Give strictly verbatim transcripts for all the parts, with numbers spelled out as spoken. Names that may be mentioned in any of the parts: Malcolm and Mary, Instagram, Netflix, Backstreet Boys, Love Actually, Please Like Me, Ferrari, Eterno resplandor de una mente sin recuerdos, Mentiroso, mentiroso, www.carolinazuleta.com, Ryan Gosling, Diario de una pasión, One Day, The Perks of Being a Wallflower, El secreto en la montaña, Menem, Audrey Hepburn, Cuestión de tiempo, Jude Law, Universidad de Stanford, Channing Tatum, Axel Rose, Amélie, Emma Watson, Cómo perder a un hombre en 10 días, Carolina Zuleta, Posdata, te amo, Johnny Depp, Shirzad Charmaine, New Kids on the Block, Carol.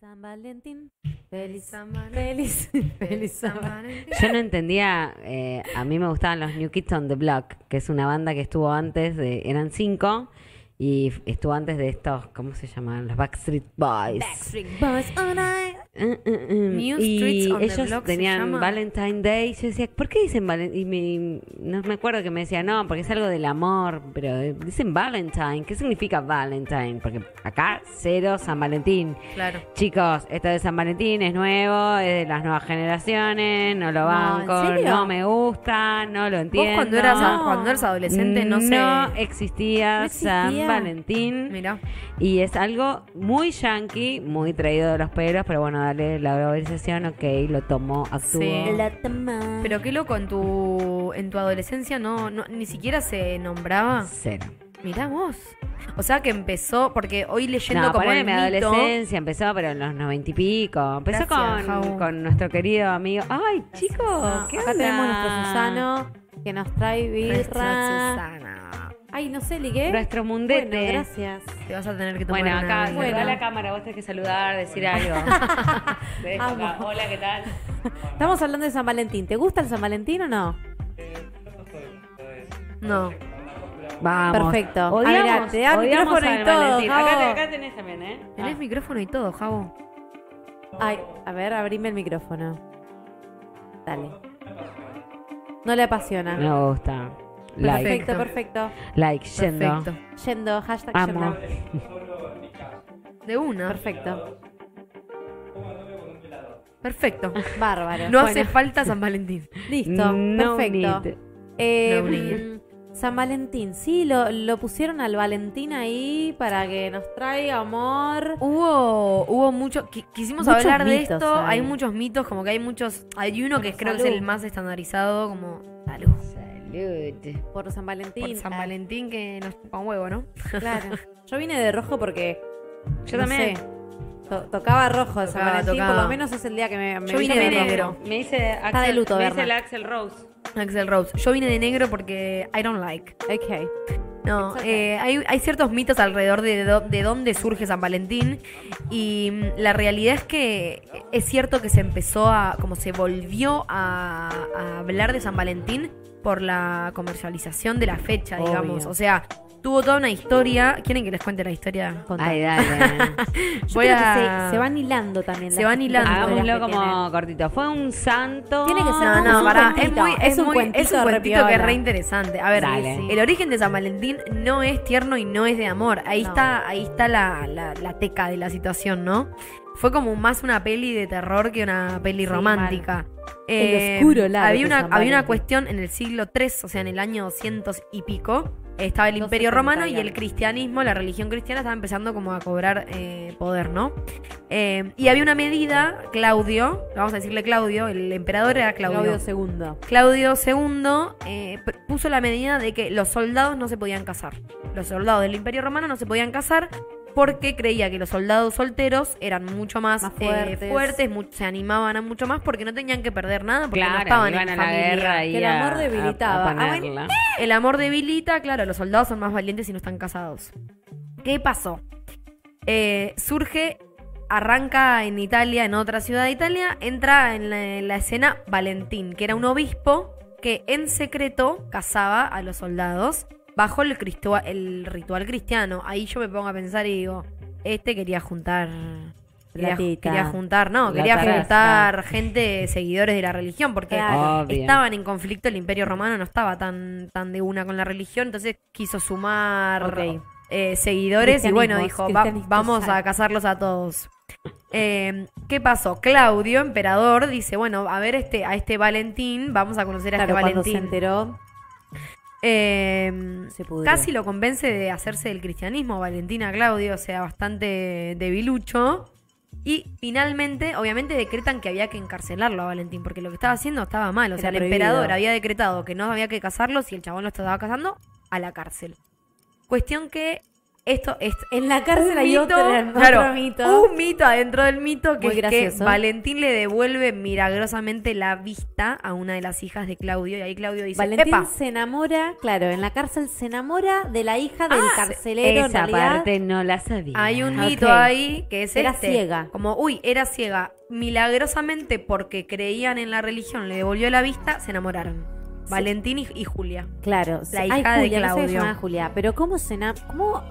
San Valentín. Feliz San Valentín. Feliz, feliz San Valentín. Yo no entendía, eh, a mí me gustaban los New Kids on the Block, que es una banda que estuvo antes de, eran cinco, y estuvo antes de estos, ¿cómo se llamaban? Los Backstreet Boys. Backstreet Boys all night. Uh, uh, uh. New Streets y on the ellos Block tenían Valentine Day. Yo decía, ¿por qué dicen Valentine? Y me, no me acuerdo que me decía, no, porque es algo del amor, pero dicen Valentine. ¿Qué significa Valentine? Porque acá cero San Valentín. Claro. Chicos, esto de San Valentín es nuevo, es de las nuevas generaciones, no lo banco, no, ¿en serio? No me gusta, no lo entiendo. Vos cuando eras, no. cuando eras adolescente no, no sé. No existía San Valentín. Mirá. Y es algo muy yankee, muy traído de los pelos, pero bueno, dale la globalización, ok, lo tomó, actuó. Sí. Pero qué loco, en tu, en tu adolescencia no, no ni siquiera se nombraba. Cero. Mirá vos. O sea que empezó, porque hoy leyendo no, como en el mi mito, adolescencia empezó, pero en los noventa y pico. Empezó gracias, con, con nuestro querido amigo. Ay, gracias, chicos, no, ¿qué acá onda? Tenemos nuestro Susano que nos trae birra. Susana. Ay, no sé, ligué. Nuestro mundete. Bueno, gracias. Te vas a tener que tomar. Bueno, acá, una... bueno. la cámara, vos tenés que saludar, decir algo. Te dejo acá. Hola, ¿qué tal? Estamos hablando de San Valentín. ¿Te gusta el San Valentín o no? Eh, no. Vamos. Perfecto. Odiamos, te dan micrófono y todo, Javo. Acá, acá tenés también, ¿eh? Tenés ah. micrófono y todo, Javo. Ay, a ver, abrime el micrófono. Dale. No le apasiona. Me gusta. Like. Perfecto, perfecto. Like, yendo. Perfecto. Yendo, hashtag amo. Yendo. De una. Perfecto. Perfecto. Bárbaro. No bueno. hace falta San Valentín. Listo, no perfecto. Need. Eh, no need. San Valentín, sí, lo, lo pusieron al Valentín ahí para que nos traiga amor. Hubo hubo mucho, qu- quisimos muchos hablar mitos, de esto, hay. hay muchos mitos, como que hay muchos, hay uno que creo que es el más estandarizado, como salud. Por San Valentín. Por San Valentín que nos chupa un huevo, ¿no? Claro. Yo vine de rojo porque... Yo no también. Sé, to- tocaba rojo San tocaba, Valentín, tocaba. Por lo menos es el día que me, me Yo vine, vine de, de negro. Me hice Axel, está de luto, me hice el Axel Rose. Axel Rose. Yo vine de negro porque I don't like. Okay. No, okay. Eh, hay, hay ciertos mitos alrededor de, do, de dónde surge San Valentín y la realidad es que es cierto que se empezó a... como se volvió a, a hablar de San Valentín por la comercialización de la fecha, obvio, digamos. O sea, tuvo toda una historia. ¿Quieren que les cuente la historia? Contá. Ay, dale. Voy a... se, se van hilando también. Se van hilando. Hagámoslo como cortito. Fue un santo. Tiene que ser no, no, un pará. Es, muy, es, es un muy, cuentito, es un cuentito que es re interesante. A ver, sí, sí. El origen de San Valentín no es tierno y no es de amor. Ahí no. está, ahí está la, la, la teca de la situación, ¿no? Fue como más una peli de terror que una peli sí, romántica. Eh, el oscuro lado había, una, había una cuestión en el siglo tercero, o sea, en el año doscientos y pico, estaba el Imperio Romano y el cristianismo, la religión cristiana estaba empezando como a cobrar eh, poder, ¿no? Eh, y había una medida, Claudio, vamos a decirle Claudio, el emperador era Claudio. Claudio segundo. Claudio segundo eh, puso la medida de que los soldados no se podían casar. Los soldados del Imperio Romano no se podían casar. Porque creía que los soldados solteros eran mucho más, más fuertes, eh, fuertes mu- se animaban a mucho más porque no tenían que perder nada, porque claro, no estaban en familia. La el a, amor debilitaba. A, a a el amor debilita, claro, los soldados son más valientes y no están casados. ¿Qué pasó? Eh, surge, arranca en Italia, en otra ciudad de Italia, entra en la, en la escena Valentín, que era un obispo que en secreto casaba a los soldados. Bajo el, cristua- el ritual cristiano. Ahí yo me pongo a pensar y digo, este quería juntar quería, quería juntar, no, la quería tarasca. juntar gente, seguidores de la religión, porque claro, estaban en conflicto, el Imperio Romano no estaba tan, tan de una con la religión, entonces quiso sumar okay. eh, seguidores y bueno, dijo, Va- vamos a casarlos a todos. Eh, ¿Qué pasó? Claudio, emperador, dice, bueno, a ver este, a este Valentín, vamos a conocer a claro, este Valentín. Se enteró. Eh, casi lo convence de hacerse del cristianismo Valentina Claudio, o sea, bastante debilucho. Y finalmente, obviamente decretan que había que encarcelarlo a Valentín, porque lo que estaba haciendo estaba mal. O sea, era el prohibido. Emperador había decretado que no había que casarlos y el chabón lo estaba casando a la cárcel. Cuestión que Esto es, en la cárcel hay mito, otro, claro, otro mito. Un mito adentro del mito, que muy es gracioso. Que Valentín le devuelve milagrosamente la vista a una de las hijas de Claudio. Y ahí Claudio dice, Valentín Epa. se enamora, claro, en la cárcel se enamora de la hija del ah, carcelero. Esa en parte no la sabía. Hay un mito okay. ahí que es era este. Era ciega. Como, uy, era ciega. Milagrosamente, porque creían en la religión, le devolvió la vista, se enamoraron. Valentín y, y Julia. Claro. La hija Ay, Julia, de Claudio. No sé Julia, pero ¿cómo se na- cómo,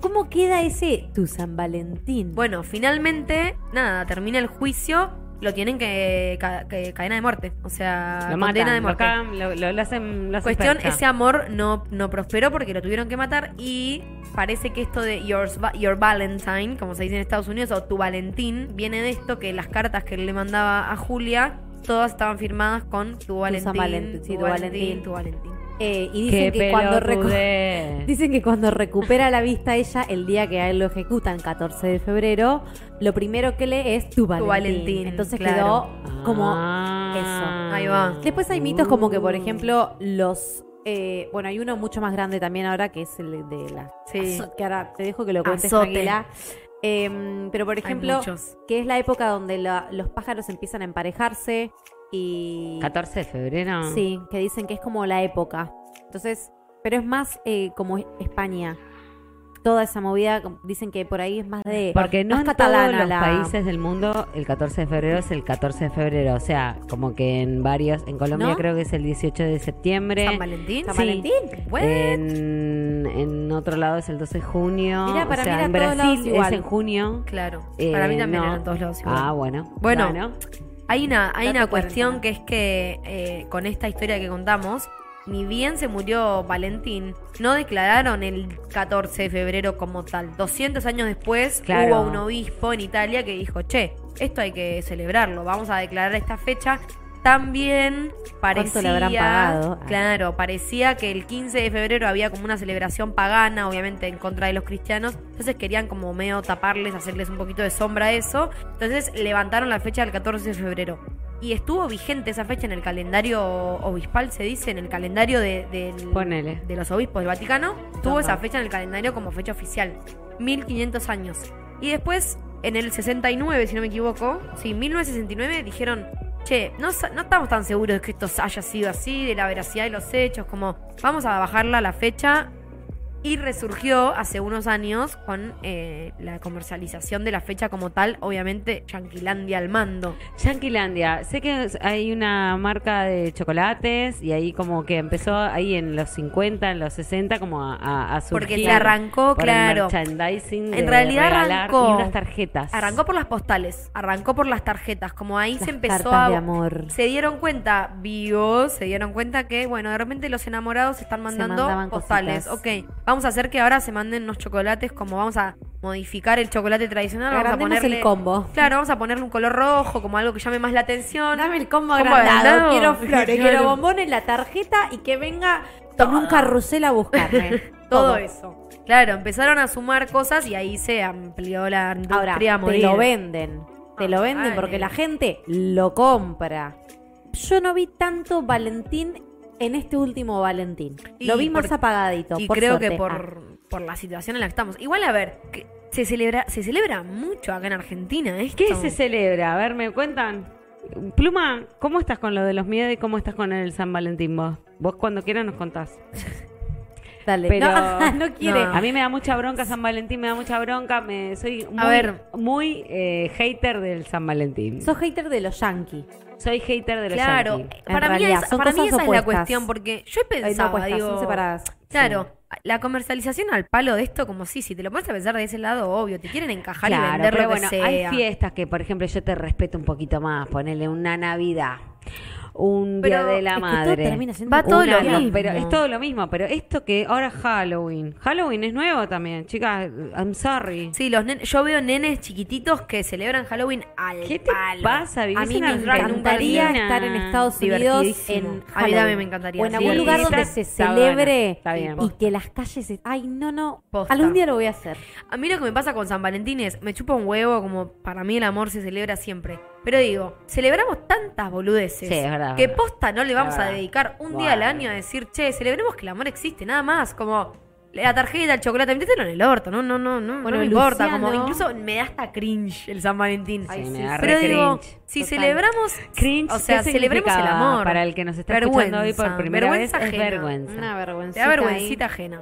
¿cómo queda ese tu San Valentín? Bueno, finalmente, nada, termina el juicio, lo tienen que, ca- que cadena de muerte. O sea, lo condena matan, de muerte. Lo, lo, lo hacen, lo hacen Cuestión, fecha. Ese amor no, no prosperó porque lo tuvieron que matar y parece que esto de your, your Valentine, como se dice en Estados Unidos, o tu Valentín, viene de esto que las cartas que le mandaba a Julia... Todas estaban firmadas con tu Valentín, Valentín, sí, tu, tu Valentín, tu Valentín. Eh, y dicen que, cuando recu- dicen que cuando recupera la vista ella, el día que a él lo ejecutan, catorce de febrero, lo primero que lee es tu Valentín. Tu Valentín, entonces claro. quedó como ah, eso. Ahí va. Después hay mitos como que, por ejemplo, los... Eh, bueno, hay uno mucho más grande también ahora, que es el de la... Sí. Azo- que ahora te dejo que lo cuentes, Ángela. Eh, pero por ejemplo, que es la época donde la, los pájaros empiezan a emparejarse y... catorce de febrero. Sí, que dicen que es como la época. Entonces, pero es más eh, como España. Toda esa movida, dicen que por ahí es más de... Porque no en todos los la... países del mundo el catorce de febrero es el catorce de febrero. O sea, como que en varios... En Colombia ¿No? creo que es el dieciocho de septiembre. ¿San Valentín? ¿San sí. Valentín? En, en otro lado es el doce de junio. Mira, para o sea, mí en Brasil es en junio. Claro. Eh, para mí también no. eran todos lados igual. Ah, bueno. Bueno, bueno. hay una, hay una cuestión cuarenta. Que es que eh, con esta historia que contamos... Ni bien se murió Valentín, no declararon el catorce de febrero como tal. doscientos años después claro. hubo un obispo en Italia que dijo, che, esto hay que celebrarlo, vamos a declarar esta fecha. También parecía... ¿Cuánto le habrán pagado? Claro, parecía que el quince de febrero había como una celebración pagana, obviamente en contra de los cristianos. Entonces querían como medio taparles, hacerles un poquito de sombra a eso. Entonces levantaron la fecha del catorce de febrero. Y estuvo vigente esa fecha en el calendario obispal, se dice, en el calendario de, de, del, de los obispos del Vaticano. Tuvo Ajá. esa fecha en el calendario como fecha oficial. mil quinientos años. Y después, en el sesenta y nueve, si no me equivoco, sí, mil novecientos sesenta y nueve, dijeron, che, no, no estamos tan seguros de que esto haya sido así, de la veracidad de los hechos, como vamos a bajarla la fecha. Y resurgió hace unos años con eh, la comercialización de la fecha como tal, obviamente Yanquilandia al mando. Yanquilandia, sé que hay una marca de chocolates y ahí como que empezó ahí en los cincuenta, en los sesenta como a, a, a surgir. Porque se arrancó, claro. Por el merchandising de en realidad arrancó y unas tarjetas. Arrancó por las postales, arrancó por las tarjetas, como ahí las se empezó a de amor. Se dieron cuenta, vivos, se dieron cuenta que bueno, de repente los enamorados están mandando postales, cositas. Ok. Vamos a hacer que ahora se manden unos chocolates, como vamos a modificar el chocolate tradicional. Vamos a ponerle el combo. Claro, vamos a ponerle un color rojo, como algo que llame más la atención. Dame el combo, combo agrandado. agrandado. Quiero flores, quiero, quiero bombones, la tarjeta y que venga con un carrusel a buscarme. Todo eso. Claro, empezaron a sumar cosas y ahí se amplió la industria. Ahora, te lo venden. Te ah, lo venden vale. porque la gente lo compra. Yo no vi tanto Valentín en este último Valentín. Y lo vi por, más apagadito. Y por creo suerte. que por, ah. por la situación en la que estamos. Igual, a ver, que se celebra se celebra mucho acá en Argentina. Esto. ¿Qué se celebra? A ver, me cuentan. Pluma, ¿cómo estás con lo de los miedos y cómo estás con el San Valentín vos? Vos cuando quieras nos contás. Dale. Pero no, no quiere. No. A mí me da mucha bronca San Valentín, me da mucha bronca. Me, soy muy, a ver. muy eh, hater del San Valentín. Sos hater de los yankees. Soy hater de los Claro, yankees. para en mí, realidad, es, para mí esa opuestas. es la cuestión, porque yo pensaba, no digo... Son separadas. Claro, sí. La comercialización al palo de esto, como sí, si te lo pones a pensar de ese lado, obvio, te quieren encajar claro, y vender lo que bueno, sea. Hay fiestas que, por ejemplo, yo te respeto un poquito más, ponele una Navidad, un pero Día de la Madre. Todo Va todo lo mismo. Pero es todo lo mismo, pero esto que ahora Halloween. Halloween es nuevo también, chicas. I'm sorry. Sí, los nen- yo veo nenes chiquititos que celebran Halloween al ¿Qué te palo. pasa? Vivís a mí en me encantaría estar en Estados Unidos en Halloween. A mí también me encantaría. O en algún sí, lugar donde se celebre está bien, y, y que las calles... Se... Ay, no, no. Posta. Algún día lo voy a hacer. A mí lo que me pasa con San Valentín es, me chupa un huevo, como para mí el amor se celebra siempre. Pero digo, celebramos tantas boludeces sí, es verdad, que posta no le vamos a dedicar un wow. día al año a decir, che, celebremos que el amor existe, nada más. Como, La tarjeta, el chocolate, métetelo en el orto, no, no, no, no, bueno, no me importa. Luciano. Como incluso me da hasta cringe el San Valentín. Ay, sí, me da pero re digo, cringe. Si total. Celebramos cringe, o sea, celebremos el amor. Para el que nos está vergüenza, escuchando hoy por primera vergüenza vez, ajena. Es vergüenza. Una vergüencita. Te da vergüencita ahí. Ajena.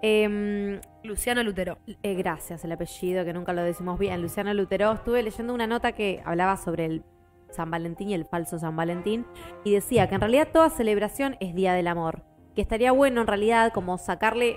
Eh, Luciano Lutero. Eh, gracias, el apellido, que nunca lo decimos bien. Luciano Lutero. Estuve leyendo una nota que hablaba sobre el San Valentín y el falso San Valentín y decía que en realidad toda celebración es Día del Amor. Que estaría bueno en realidad como sacarle...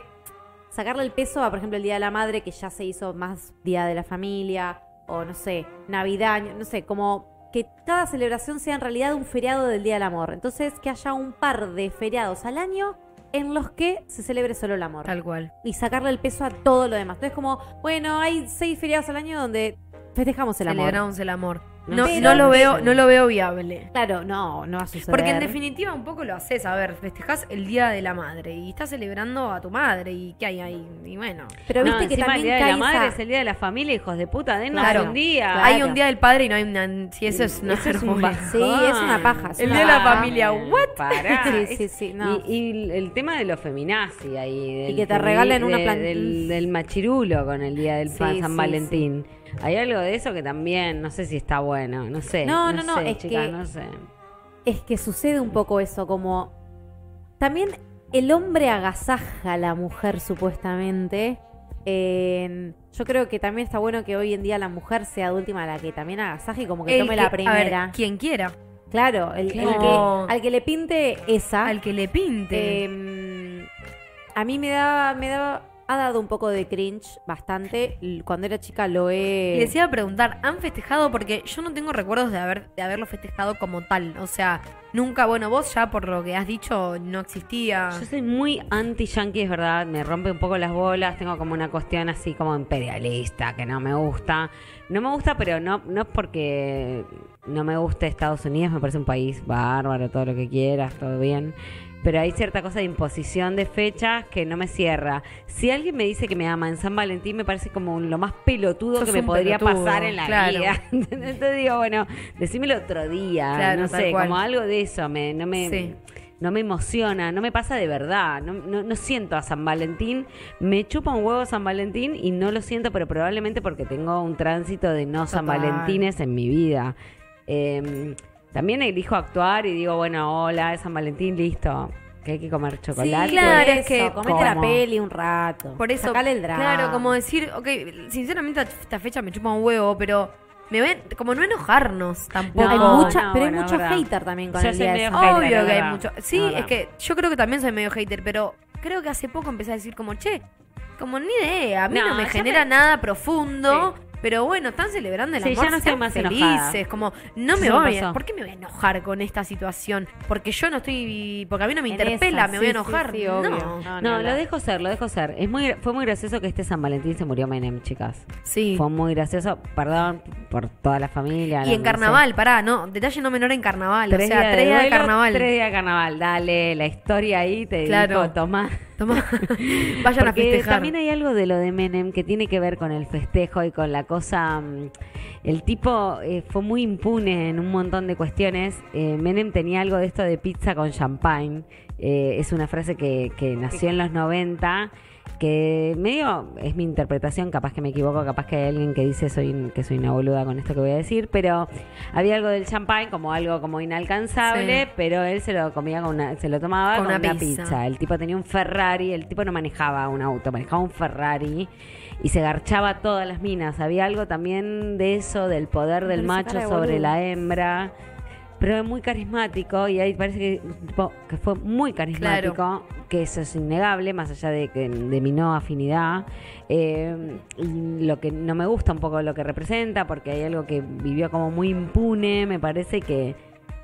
Sacarle el peso a, por ejemplo, el Día de la Madre, que ya se hizo más Día de la Familia, o no sé, Navidad, no sé, como que cada celebración sea en realidad un feriado del Día del Amor. Entonces, que haya un par de feriados al año en los que se celebre solo el amor. Tal cual. Y sacarle el peso a todo lo demás. Entonces, como, bueno, hay seis feriados al año donde festejamos el amor. Celebramos el amor. No, no lo veo, no lo veo viable. Claro, no, no va a suceder. Porque en definitiva un poco lo haces, a ver, festejás el Día de la Madre y estás celebrando a tu madre y qué hay ahí, y bueno. Pero viste no, que también el Día de la Madre a... es el Día de la Familia, hijos de puta, dennos claro, un día. Claro. Hay un Día del Padre y no hay una... Si eso es una eso es un sí, es una paja. Es el Día de la Familia, what? Pará. Sí, sí, sí, no. Y, y el tema de los feminazis ahí. Del, y que te regalen de, una plantilla. Del, del machirulo con el Día del sí, San sí, Valentín. Sí. Hay algo de eso que también, no sé si está bueno, no sé. No, no, no, sé, no es chica, que no sé. Es que sucede un poco eso, como también el hombre agasaja a la mujer supuestamente. Eh, yo creo que también está bueno que hoy en día la mujer sea de última la que también agasaje y como que el tome que, la primera. A ver, quien quiera. Claro, el, el que al que le pinte esa. Al que le pinte. Eh, a mí me daba, me daba. Ha dado un poco de cringe, bastante. Cuando era chica lo he... Les iba a preguntar, ¿han festejado? Porque yo no tengo recuerdos de haber de haberlo festejado como tal. O sea, nunca, bueno, vos ya por lo que has dicho no existía. Yo soy muy anti-yankee, es verdad. Me rompe un poco las bolas. Tengo como una cuestión así como imperialista, que no me gusta. No me gusta, pero no, no es porque no me guste Estados Unidos. Me parece un país bárbaro, todo lo que quieras, todo bien. Pero hay cierta cosa de imposición de fechas que no me cierra. Si alguien me dice que me ama en San Valentín, me parece como lo más pelotudo que me podría pelotudo, pasar en la claro. vida. Entonces digo, bueno, decímelo otro día. Claro, no sé, cual. Como algo de eso. Me, no me... Sí. No me emociona, no me pasa de verdad, no, no, no siento a San Valentín, me chupa un huevo San Valentín y no lo siento, pero probablemente porque tengo un tránsito de no Total. San Valentines en mi vida. Eh, también elijo actuar y digo, bueno, hola, es San Valentín, listo. Que hay que comer chocolate. Sí, claro, eso, es que comete la peli un rato, por eso, sacale el drama. Claro, como decir, ok, sinceramente esta fecha me chupa un huevo, pero... Me ven, como no enojarnos tampoco. No, hay mucha, no, pero hay no, mucho verdad. Hater también con yo el día de San Valentín. Obvio que hay mucho. Sí, no, es que yo creo que también soy medio hater, pero creo que hace poco empecé a decir como, che, como ni idea, a mí no, no me genera me... nada profundo, sí. Pero bueno, están celebrando el sí, amor, ya no sean más felices, enojada. Como, no me voy a, ¿por qué me voy a enojar con esta situación? Porque yo no estoy, porque a mí no me en interpela, esa, me sí, voy a enojar. Sí, sí, no, no, no, no lo dejo ser, lo dejo ser. Es muy, fue muy gracioso que este San Valentín se murió Menem, chicas. Sí. Fue muy gracioso, perdón, por toda la familia. Y en carnaval, pará, no, detalle no menor en carnaval, tres o sea, días tres días de carnaval. Tres días de carnaval, dale, la historia ahí te claro. digo, tomá. Tomá, vayan porque a festejar. También hay algo de lo de Menem que tiene que ver con el festejo y con la cosa... El tipo eh, fue muy impune en un montón de cuestiones. Eh, Menem tenía algo de esto de pizza con champagne. Eh, es una frase que, que nació en los noventa, que medio es mi interpretación, capaz que me equivoco, capaz que hay alguien que dice soy, que soy una boluda con esto que voy a decir, pero había algo del champagne como algo como inalcanzable, sí. Pero él se lo comía con una, se lo tomaba con, con una, una pizza. pizza. El tipo tenía un Ferrari, el tipo no manejaba un auto, manejaba un Ferrari y se garchaba todas las minas. Había algo también de eso, del poder del macho sobre la hembra. Pero es muy carismático y ahí parece que, tipo, que fue muy carismático, claro. Que eso es innegable, más allá de, de, de mi no afinidad. Eh, y lo que no me gusta un poco lo que representa, porque hay algo que vivió como muy impune, me parece que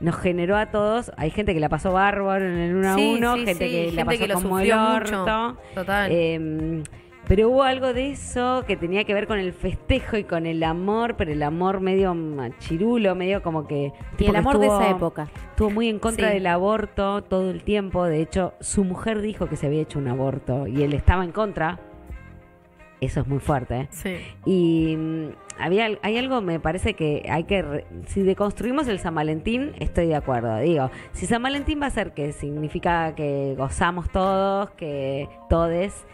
nos generó a todos. Hay gente que la pasó bárbaro en el uno sí, a uno, sí, gente sí. que gente la pasó que como el orto. Mucho. Total. Eh, Pero hubo algo de eso que tenía que ver con el festejo y con el amor, pero el amor medio machirulo, medio como que... Y el amor estuvo, de esa época. Estuvo muy en contra sí. del aborto todo el tiempo. De hecho, su mujer dijo que se había hecho un aborto y él estaba en contra. Eso es muy fuerte, ¿eh? Sí. Y había, hay algo, me parece que hay que... Si deconstruimos el San Valentín, estoy de acuerdo. Digo, si San Valentín va a ser que significa que gozamos todos, que todes...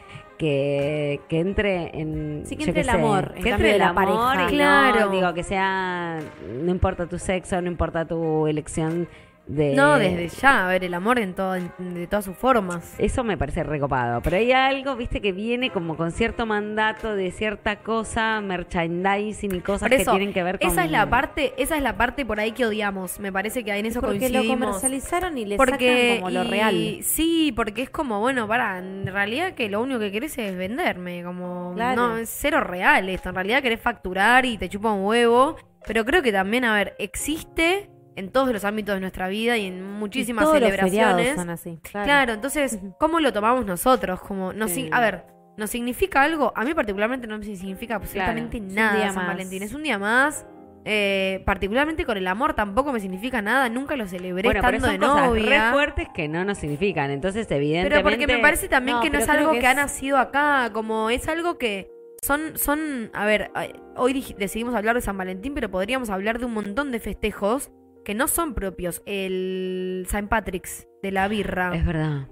que, que entre en... Sí, que entre el sé, amor. Que entre la pareja. Claro. ¿No? Digo, que sea... No importa tu sexo, no importa tu elección de... No, desde ya, a ver, el amor en todo, en, de todas sus formas. Eso me parece recopado. Pero hay algo, viste, que viene como con cierto mandato de cierta cosa, merchandising y cosas por eso, que tienen que ver con... Esa es la parte, esa es la parte por ahí que odiamos. Me parece que en eso porque coincidimos. Porque lo comercializaron y le porque, sacan como lo y, real. Sí, porque es como, bueno, para, en realidad que lo único que querés es venderme. Como, claro. No, es cero real esto. En realidad querés facturar y te chupa un huevo. Pero creo que también, a ver, existe... en todos los ámbitos de nuestra vida y en muchísimas y celebraciones. Son así, claro. Claro, entonces, ¿cómo lo tomamos nosotros? Como nos sí. si, a ver, ¿nos significa algo? A mí particularmente no me significa absolutamente claro, nada San Valentín. Es un día más. Eh, particularmente con el amor tampoco me significa nada, nunca lo celebré bueno, estando de novia. Bueno, pero son cosas re fuertes que no nos significan, entonces evidentemente... Pero porque me parece también no, que no es algo que, que es... ha nacido acá, como es algo que... Son, son, a ver, hoy decidimos hablar de San Valentín, pero podríamos hablar de un montón de festejos que no son propios. El Saint Patrick's de la birra. Es verdad.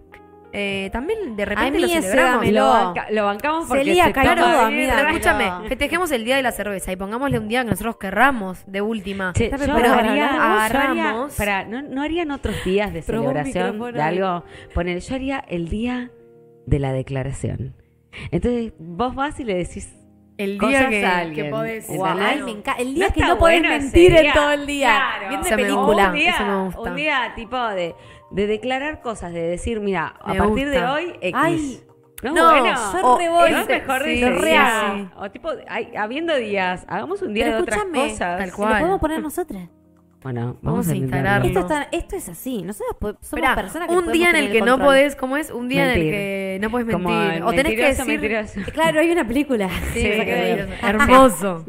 Eh, también de repente a mí lo celebramos. Lo, banca, lo bancamos porque Celia, se claro, toma amiga, escúchame, festejemos el día de la cerveza y pongámosle un día que nosotros querramos, de última. Che, pero haría, agarramos. Para, no, ¿no harían otros días de celebración de algo? Poner, yo haría el día de la declaración. Entonces vos vas y le decís... El día que, que podés... Wow. Ay, me enca- el día no que no podés bueno mentir en todo el día. Claro. Bien de o sea, película. Un día, eso me gusta. Un día tipo de, de declarar cosas, de decir, mira, me a partir gusta. De hoy, X. Ay, no, no bueno, yo revoy. No mejor sí, dice, sí, sí. O tipo, hay, habiendo días, hagamos un día pero de otras cosas. Tal cual. Lo podemos poner nosotras. Bueno, vamos, vamos a instalarlo. Esto, está, esto es así. Nosotros somos Esperá, personas que un día en el que el no podés, ¿cómo es? Un día mentir. En el que no podés mentir. Como o tenés que decir... Mentiroso. Claro, hay una película. Sí, sí, hermoso.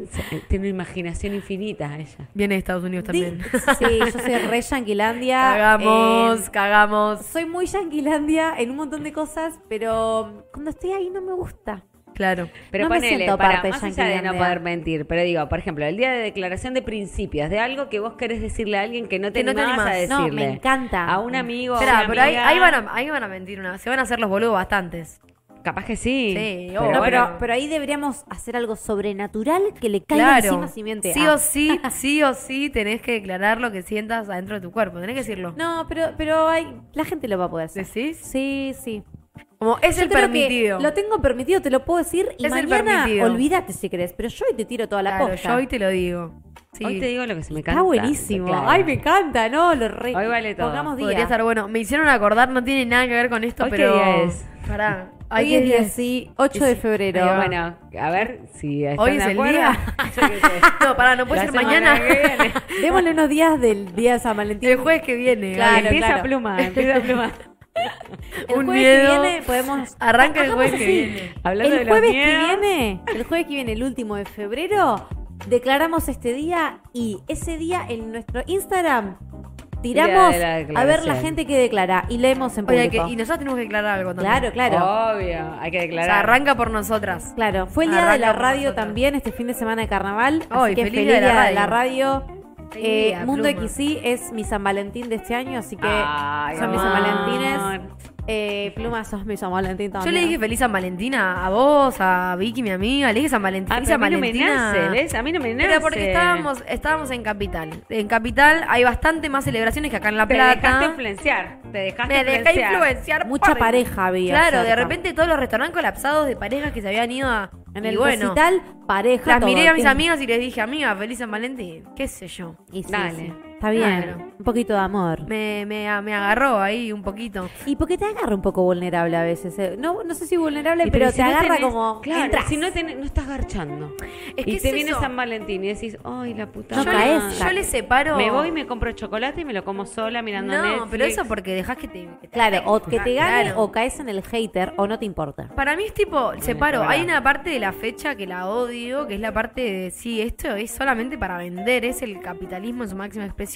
Tiene una imaginación infinita ella. Viene de Estados Unidos también. Sí, yo soy re yanquilandia. Cagamos, eh, cagamos. Soy muy yanquilandia en un montón de cosas, pero cuando estoy ahí no me gusta. Claro, pero no ponele, para, más allá de no poder mentir, pero digo, por ejemplo, el día de declaración de principios, de algo que vos querés decirle a alguien que no te, que no te animás a decirle. No, me encanta. A un amigo, Espera, una pero ahí, ahí, van a, ahí van a mentir, una, se van a hacer los boludos bastantes. Capaz que sí. Sí, pero, no, bueno. pero, pero ahí deberíamos hacer algo sobrenatural que le caiga claro. encima si miente. Sí ah. o sí, sí o sí tenés que declarar lo que sientas adentro de tu cuerpo, tenés que decirlo. No, pero, pero hay, la gente lo va a poder hacer. ¿Decís? Sí, sí. Como es yo el permitido. Lo tengo permitido, te lo puedo decir. Y es mañana, olvídate si querés. Pero yo hoy te tiro toda la claro, posta. Yo hoy te lo digo. Sí. Hoy te digo lo que se me canta. Está buenísimo. Claro. Ay, me encanta, ¿no? Lo re... Hoy vale todo. Pongamos día. Podría estar bueno. Me hicieron acordar, no tiene nada que ver con esto, hoy pero... ¿Qué día es? Pará. Hoy, hoy es día sí, ocho de febrero. Ay, bueno, a ver si están hoy es el día. Yo qué sé. No, pará, no puede la ser mañana. Démosle unos días del día de San Valentín. El jueves que viene. Claro, claro. Empieza pluma, empieza pluma. El un jueves miedo. Que viene podemos arranca el jueves así. Que viene. Hablando el jueves de los que miedos. Viene, el jueves que viene, el último de febrero, declaramos este día y ese día en nuestro Instagram tiramos a ver la gente que declara y leemos en público. Oye, que, y nosotros tenemos que declarar algo también. Claro, claro. Obvio, hay que declarar. O sea, arranca por nosotras. Claro, fue el día arranca de la radio nosotras. También este fin de semana de carnaval, oh, así que feliz, feliz día de la radio. De la radio. Eh, Mundo X I es mi San Valentín de este año, así que ay, son amor. Mis San Valentines. Eh, Pluma, sos mi San Valentín también. Yo le dije feliz San Valentín a vos, a Vicky, mi amiga. Le dije San Valentín. A, San a mí Valentina. No me nace, ¿ves? A mí no me nace. Pero porque estábamos, estábamos en Capital. En Capital hay bastante más celebraciones que acá en La Plata. Te dejaste influenciar. Te dejaste me influenciar. Dejé influenciar. Mucha pareja había. Claro, cerca. De repente todos los restaurantes colapsados de parejas que se habían ido a... En el bueno, recital, pareja, las todo. Miré a mis amigas y les dije, amiga, feliz San Valentín. ¿Qué sé yo? Y sí, dale. Sí. Está bien, claro. Un poquito de amor. Me, me, me agarró ahí un poquito. Y porque te agarra un poco vulnerable a veces. Eh. No, no sé si vulnerable, pero, pero te si agarra tenés, como... Claro, entras. Si no, tenés, no estás garchando. Es que y es te eso. Viene San Valentín y decís, ay, la puta no, madre. Yo, yo le separo... Me voy y me compro chocolate y me lo como sola mirando no, Netflix. No, pero eso porque dejás que te... Que te claro, te, o que te gane claro. O caes en el hater o no te importa. Para mí es tipo, separo. Hay una parte de la fecha que la odio, que es la parte de, sí, esto es solamente para vender, es el capitalismo en su máxima expresión.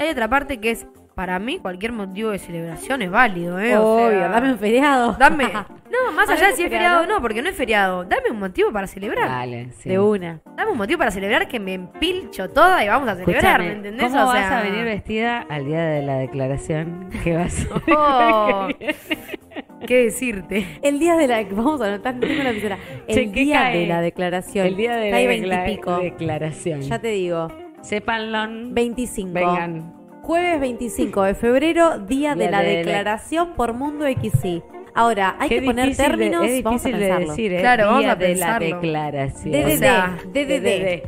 Hay otra parte que es, para mí, cualquier motivo de celebración es válido, ¿eh? Obvio, o sea, dame un feriado. Dame. No, más allá de si es feriado o no, porque no es feriado. Dame un motivo para celebrar. Dale, sí. De una. Dame un motivo para celebrar que me empilcho toda y vamos a celebrar, escuchame, ¿me entendés? ¿Cómo o sea, vas a venir vestida al día de la declaración? ¿Qué vas a oh. qué decirte. El día de la... Vamos a anotar, no tengo la pizarra. El che, día cae? de la declaración. El día de la decla- declaración. Ya te digo. Sépanlo. veinticinco. Vengan. Jueves veinticinco de febrero, día, día de la de declaración de... por Mundo equis i. Ahora, hay Qué que poner términos, de, es vamos a pensarlo. De decir, ¿eh? Claro, vamos a pensarlo. Día de la declaración. D D D. O sea, D D D.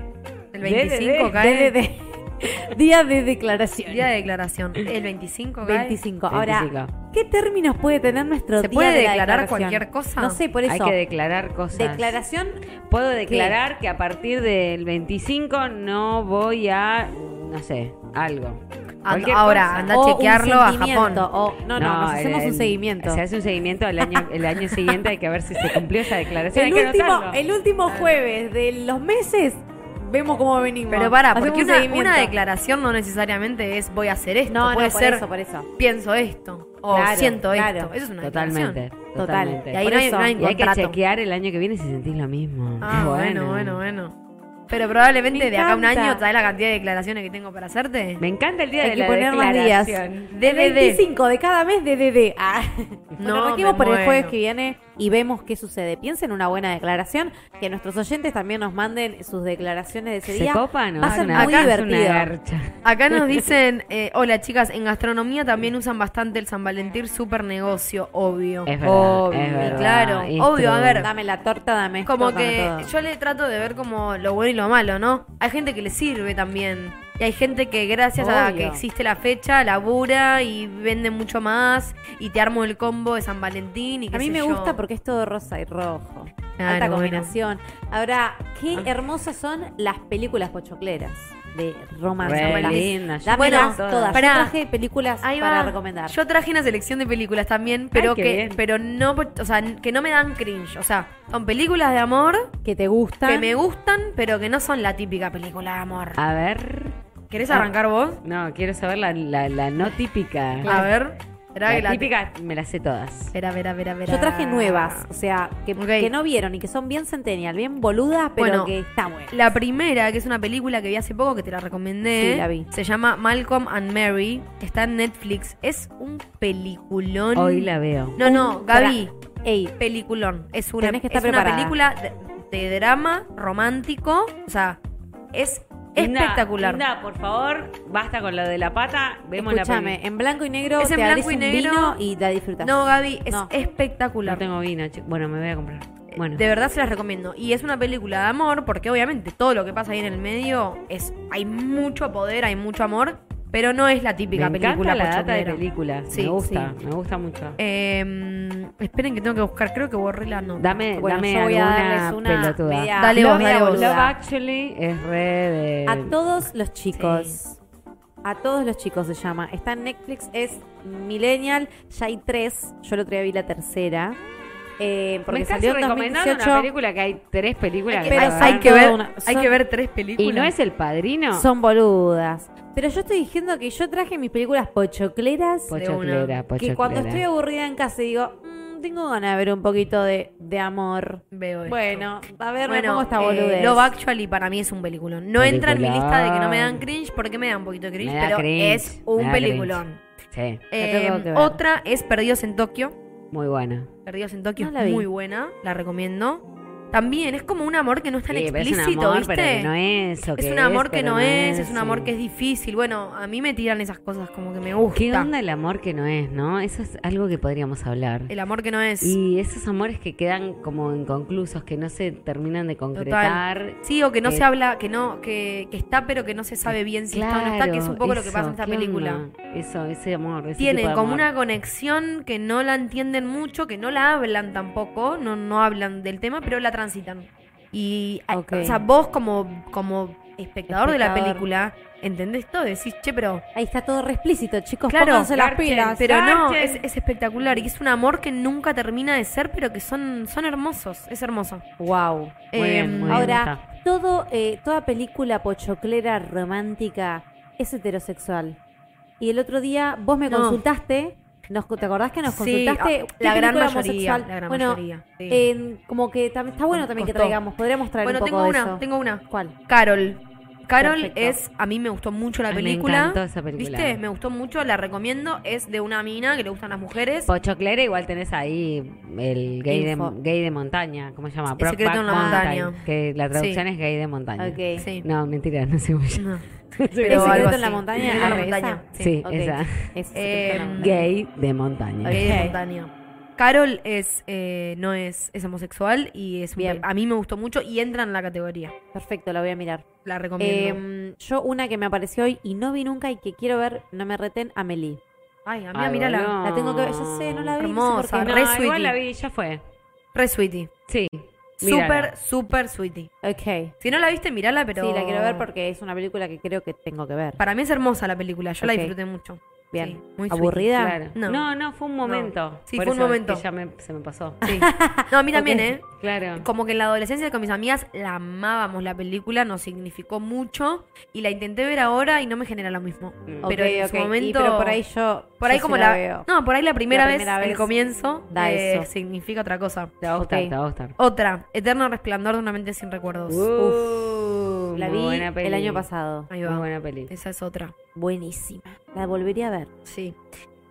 El veinticinco D D D. Cae. D D D. Día de declaración. Día de declaración. El veinticinco cae. veinticinco. Ahora, veinticinco. ¿Qué términos puede tener nuestro día de la declaración? ¿Se puede declarar cualquier cosa? No sé, por eso. Hay que declarar cosas. Declaración. Puedo declarar ¿Qué? que a partir del veinticinco no voy a, no sé, algo. And, ahora, anda a chequearlo a Japón. O, no, no, no, nos hacemos el, un seguimiento. Se hace un seguimiento el año, el año siguiente, hay que ver si se cumplió esa declaración. El, hay último, que el último jueves de los meses vemos cómo venimos. Pero pará, porque una, una declaración no necesariamente es voy a hacer esto. No, puede no, por ser eso, por eso. Pienso esto o claro, siento claro. esto. Eso es una declaración. Totalmente. Totalmente. Y ahí no hay, no hay, y hay que chequear el año que viene si sentís lo mismo. Ah, bueno, bueno, bueno. bueno. Pero probablemente de acá a un año, ¿sabes la cantidad de declaraciones que tengo para hacerte? Me encanta el día Hay de la declaración. Hay que poner días. D D D. veinticinco de cada mes de D D D. Ah. No, nos requimos por el jueves que viene y vemos qué sucede. Piensen una buena declaración. Que nuestros oyentes también nos manden sus declaraciones de ese ¿Se día. ¿Se copan? Va a ser muy divertido. Acá nos dicen, eh, hola chicas, en gastronomía también usan bastante el San Valentín, super negocio, obvio. Es verdad, obvio, es verdad, claro. Esto. Obvio, a ver. Dame la torta, dame esto, Como que dame todo. Yo le trato de ver como lo bueno y lo malo, ¿no? Hay gente que le sirve también. Y hay gente que gracias Obvio. a que existe la fecha, labura y vende mucho más. Y te armo el combo de San Valentín y qué A mí sé me yo. gusta porque es todo rosa y rojo. Claro, Alta combinación. Bueno. Ahora, qué hermosas son las películas pochocleras de romance. Bueno, todas. todas. Pará, yo traje películas para recomendar. Yo traje una selección de películas también, pero Ay, que pero no, o sea, que no me dan cringe, o sea, son películas de amor que te gustan, que me gustan, pero que no son la típica película de amor. A ver, ¿querés arrancar ah, vos? No, quiero saber la, la, la no típica. A ver, la, la típica t- me las sé todas. Verá, verá, verá, verá. Yo traje nuevas, o sea, que, okay. que no vieron y que son bien centennial, bien boludas, pero bueno, que está buena. La primera, que es una película que vi hace poco, que te la recomendé. Sí, la vi. Se llama Malcolm and Mary. Está en Netflix. Es un peliculón. Hoy la veo. No, no, un, Gaby. Para, ey, peliculón. Es una, tenés que estar es una película de, de drama romántico. O sea, es... espectacular. Linda, por favor, basta con lo de la pata. Vemos Escuchame, la peli. En blanco y negro es te abrís un negro. vino y la disfrutas. No, Gaby, es no. espectacular. No tengo vino, chico. Bueno, me voy a comprar. Bueno. De verdad se las recomiendo. Y es una película de amor porque obviamente todo lo que pasa ahí en el medio es hay mucho poder, hay mucho amor, pero no es la típica me película. Me encanta la data de película. Sí, me gusta, sí. me gusta mucho. Eh, esperen que tengo que buscar. Creo que borré la nota. Dame, bueno, dame yo voy a darles una pelotuda. Media, dale vos, dale vos. Love Actually es re de... A todos los chicos. Sí. A todos los chicos se llama. Está en Netflix, es millennial. Ya hay tres. Yo el otro día vi la tercera. Eh, porque me estás recomendando una película que hay tres películas. Hay que, pero hay que ver, una, son, hay que ver tres películas. ¿Y no es El Padrino? Son boludas. Pero yo estoy diciendo que yo traje mis películas pochocleras. Pochoclera, pochoclera. Que cuando estoy aburrida en casa digo, mmm, tengo ganas de ver un poquito de, de amor. Veo esto. Bueno, a ver bueno, cómo está boludez. Eh, Love Actually para mí es un peliculón. No peliculón. Entra en mi lista de que no me dan cringe porque me da un poquito de cringe, pero cringe, es un peliculón. Sí. Eh, otra es Perdidos en Tokio. Muy buena. Perdidos en Tokio no es muy buena, la recomiendo. También es como un amor que no es tan sí, explícito, es un amor, ¿viste? Pero que no es, o que es un amor es, que no es, es un amor sí. que es difícil. Bueno, a mí me tiran esas cosas como que me gusta. ¿Qué onda el amor que no es, no? Eso es algo que podríamos hablar. El amor que no es. Y esos amores que quedan como inconclusos, que no se terminan de concretar. Total. Sí, o que no que, se habla, que no, que, que está, pero que no se sabe bien si claro, está o no está, que es un poco eso, lo que pasa en esta película. Onda? Eso, ese amor. Ese Tienen tipo de como amor. Una conexión que no la entienden mucho, que no la hablan tampoco, no, no hablan del tema, pero la transitan. Y okay. o sea, vos como, como espectador, espectador de la película, entendés todo, decís, che, pero... Ahí está todo re explícito, chicos, claro, pónganse las pilas. Pero garchen. no, es, es espectacular. Y es un amor que nunca termina de ser, pero que son, son hermosos. Es hermoso. Wow. Eh, muy bien, muy ahora, bien todo, eh, toda película pochoclera romántica es heterosexual. Y el otro día vos me no. consultaste... Nos, ¿Te acordás que nos consultaste? Sí, la, gran mayoría, la gran bueno, mayoría. Sí. Eh, como que tam- está bueno también costó. Que traigamos. Podríamos traer bueno, un poco de eso. Bueno, tengo una, tengo una. ¿Cuál? Carol. Carol. Perfecto. Es, a mí me gustó mucho la película. Me encantó esa película. ¿Viste? Me gustó mucho, la recomiendo. Es de una mina que le gustan las mujeres. Pochoclera, igual tenés ahí el gay, de, gay de montaña, ¿cómo se llama? El secreto en la montaña. Que la traducción sí. es gay de montaña. Okay. Sí. No, mentira, no sé cómo se llama. El secreto en la montaña. ¿En la montaña? Sí, sí, okay. Esa. Es eh, gay de montaña. Gay de montaña. Carol es eh, no es, es homosexual y es bien. A mí me gustó mucho y entra en la categoría. Perfecto, la voy a mirar. La recomiendo. Eh, yo una que me apareció hoy y no vi nunca y que quiero ver, no me reten, Amélie. Ay, a mí Ay, mírala. No. La tengo que ver. Yo sé, no la vi. Hermosa, no sé no, igual la vi, ya fue. Re sweetie. Sí. Súper, súper sweetie. Ok. Si no la viste, mirala, pero... Sí, la quiero ver porque es una película que creo que tengo que ver. Para mí es hermosa la película, yo okay. la disfruté mucho. Bien, sí, muy aburrida. Claro. No. no, no, fue un momento. No. Sí, por fue eso un momento. Es que ya me, se me pasó. Sí. No, a mí también, okay. ¿eh? Claro. Como que en la adolescencia con mis amigas la amábamos la película, nos significó mucho y la intenté ver ahora y no me genera lo mismo. Mm. Pero okay, en okay. su momento. Y, pero por ahí yo. Por ahí yo como la. Veo. No, por ahí la primera, la primera vez, vez, el comienzo, da eh, eso. Significa otra cosa. Te va a gustar, okay. te va a gustar. Otra, Eterno resplandor de una mente sin recuerdos. Uh, Uf. La vi buena peli. El año pasado. Ahí va. Muy buena peli. Esa es otra. Buenísima. La volvería a ver. Sí.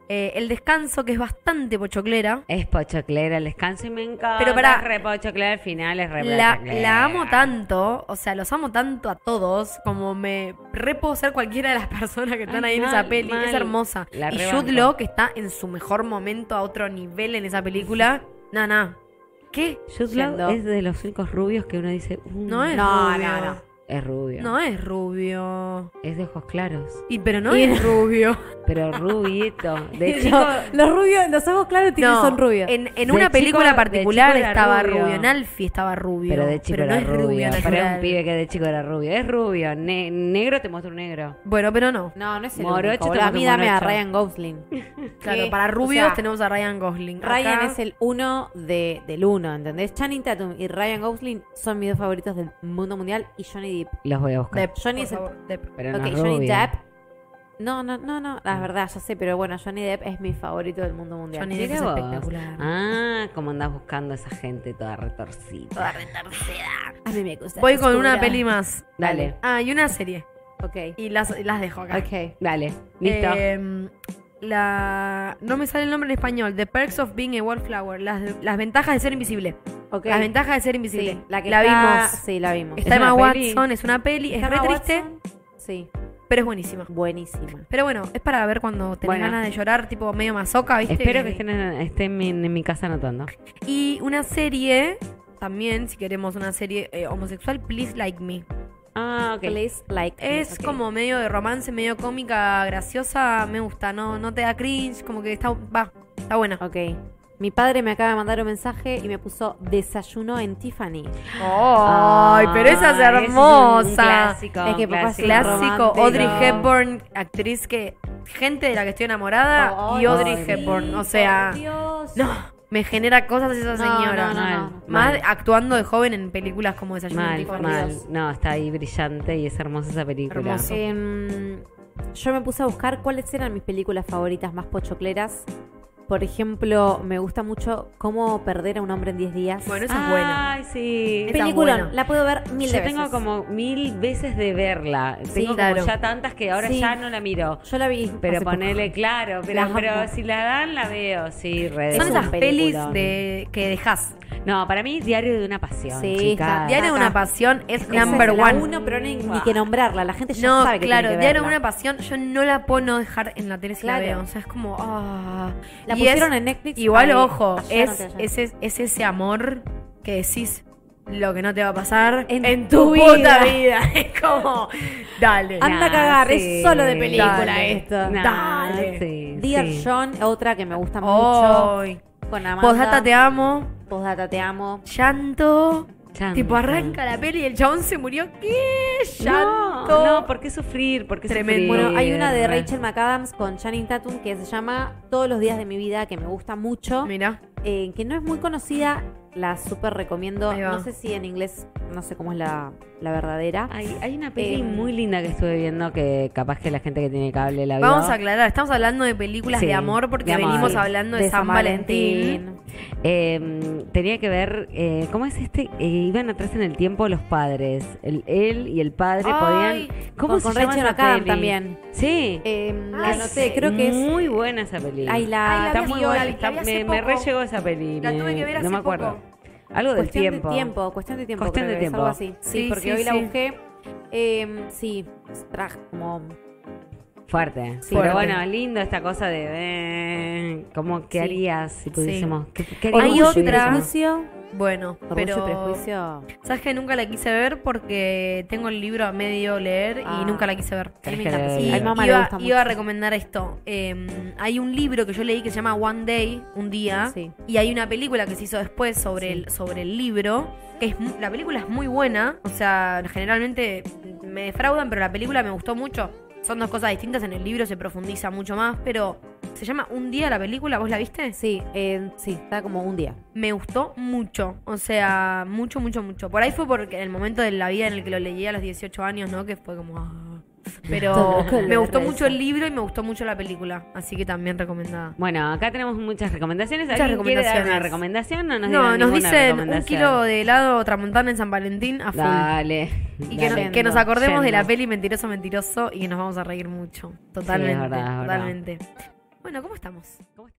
Eh, el descanso, que es bastante pochoclera. Es pochoclera el descanso y me encanta. Pero para, es re pochoclera el final, es re la, la amo tanto, o sea, los amo tanto a todos, como me re puedo ser cualquiera de las personas que están Ay, ahí mal, en esa peli. Mal. Es hermosa. La y Jude Law, que está en su mejor momento a otro nivel en esa película. Nah, nah. ¿Qué? Jude Law es de los únicos rubios que uno dice... Uh, no es no, rubio. No, no. Es rubio. No es rubio. Es de ojos claros. Y pero no y es rubio. Pero rubiito. De chico, los rubios, los ojos claros no, son rubios. En, en una película chico, particular estaba rubio. rubio. En Alfie estaba rubio. Pero de chico pero era no rubio. rubio para un pibe que de chico era rubio. Es rubio. Ne- negro te muestro un negro. Bueno, pero no. No, no es el morocho. A mí dame a Ryan Gosling. Claro, ¿qué? Para rubios o sea, tenemos a Ryan Gosling. Ryan acá. Es el uno de, del uno, ¿entendés? Channing Tatum y Ryan Gosling son mis dos favoritos del mundo mundial y Johnny Depp. Los voy a buscar. Depp. Johnny es el... Depp. Pero okay, no Johnny Depp. No, no, no, no, la verdad, ya sé, pero bueno, Johnny Depp es mi favorito del mundo mundial. Johnny Depp es vos? espectacular. Ah, como andás buscando a esa gente toda retorcida. Toda retorcida. A mí me gusta. Voy con una peli más. Dale. Ah, y una serie. Ok. Y las, las dejo acá. Ok. Dale. Listo. Eh, la... No me sale el nombre en español. The Perks of Being a Wallflower. Las, las ventajas de ser invisible. Okay. Las ventajas de ser invisible. Sí, la que la está... vimos. Sí, la vimos. Está Emma Watson, es una peli. Es re triste. Sí. Pero es buenísima. Buenísima. Pero bueno, es para ver cuando tenés bueno. ganas de llorar, tipo medio masoca, ¿viste? Espero que estén, en, estén en, en mi casa anotando. Y una serie, también, si queremos una serie eh, homosexual, Please Like Me. Ah, ok. Please Like Me. Es okay. como medio de romance, medio cómica, graciosa, me gusta, no no te da cringe, como que está, va, está buena. Ok. Mi padre me acaba de mandar un mensaje y me puso Desayuno en Tiffany. Oh, ¡Ay, pero esa es hermosa! Es un clásico. Es que papá es clásico. Audrey Hepburn, actriz que... Gente de la que estoy enamorada oh, y Audrey oh, Hepburn. Sí, o sea... Dios. No, me genera cosas esa señora. No, no, no, no, no. Más mal. Actuando de joven en películas como Desayuno mal, en Tiffany. Mal. No, está ahí brillante y es hermosa esa película. Hermoso. Eh, yo me puse a buscar cuáles eran mis películas favoritas más pochocleras. Por ejemplo, me gusta mucho Cómo perder a un hombre en diez días. Bueno, eso es bueno. Ay, sí. Película, la puedo ver mil veces. Yo tengo como mil veces de verla. Sí, tengo claro. como ya tantas que ahora sí. ya no la miro. Yo la vi. Pero ponele, poco. claro. Pero, pero si la dan, la veo. Sí, redes. Son esas pelis de, que dejas. No, para mí Diario de una pasión. Sí, chicas. Diario de una pasión es, es number es la one. Uno, pero ni, wow. ni que nombrarla. La gente ya no, sabe que claro, tiene que verla. No, claro. Diario de una pasión, yo no la puedo no dejar en la tele si claro. la veo. O sea, es como... Oh. La Y pusieron es, en Netflix. Igual, ahí, ojo, es, no es, es, es ese amor que decís lo que no te va a pasar en, en tu, tu vida. puta vida. Es como, dale. Anda nah, a cagar, sí, es solo de película dale, esto. Nah, dale. Sí, Dear sí. John, otra que me gusta oh, mucho. Con Amanda. Posdata te amo. Posdata te amo. Llanto. Llanto. Tipo, arranca la peli y el chabón se murió. ¿Qué? Llanto. No, no, ¿por qué sufrir? ¿Por qué Tremendo. sufrir? Bueno, hay una de Rachel McAdams con Channing Tatum que se llama Todos los días de mi vida, que me gusta mucho. Mira. Eh, que no es muy conocida. la súper recomiendo. No sé si en inglés, no sé cómo es la, la verdadera. Hay, hay una peli eh, muy linda que estuve viendo que capaz que la gente que tiene cable la vio. Vamos a aclarar, estamos hablando de películas sí, de amor porque de amor, venimos sí, hablando de, de San Valentín. Valentín. Eh, tenía que ver, eh, ¿cómo es este? Eh, iban atrás en el tiempo los padres. El, él y el padre Ay, podían... ¿Cómo se llama esa peli? También. Sí. Eh, la Ay, anoté, creo que es... Muy buena esa peli. Ay, la... Ay, la está muy buena. Está, me, me re llegó esa peli. La tuve que ver hace No me acuerdo. Poco. Algo del cuestión tiempo. De tiempo. Cuestión de tiempo. Cuestión de tiempo. Algo así. Sí, sí porque sí, hoy sí. la busqué. Eh, sí, traje como... Fuerte. Sí, pero fuerte. Bueno, lindo esta cosa de... Eh, ¿Cómo qué sí. harías si pudiésemos? Sí. ¿Qué, qué ¿Hay otra? Prejuicio? Bueno, pero... Prejuicio. Sabes que nunca la quise ver porque tengo el libro a medio leer ah, y nunca la quise ver. Que que leer. Y, Ay, mamá iba, gusta mucho. Iba a recomendar esto. Eh, hay un libro que yo leí que se llama One Day, un día, sí. y hay una película que se hizo después sobre, sí. el, sobre el libro. Que es, la película es muy buena. O sea, generalmente me defraudan, pero la película me gustó mucho. Son dos cosas distintas, en el libro se profundiza mucho más, pero se llama Un Día la película, ¿vos la viste? Sí, eh, sí, está como Un Día. Me gustó mucho, o sea, mucho, mucho, mucho. Por ahí fue porque en el momento de la vida en el que lo leí a los dieciocho años, ¿no? Que fue como... Ah. Pero me gustó mucho el libro y me gustó mucho la película, así que también recomendada. Bueno, acá tenemos muchas recomendaciones. ¿Alguien muchas recomendaciones. quiere dar una recomendación? No, nos, no, nos dicen un kilo de helado tramontana en San Valentín a full. Dale. Y que, yendo, no, que nos acordemos yendo. de la peli Mentiroso, Mentiroso y que nos vamos a reír mucho. Totalmente, sí, es verdad, es verdad. totalmente. Bueno, ¿cómo estamos? ¿Cómo estamos?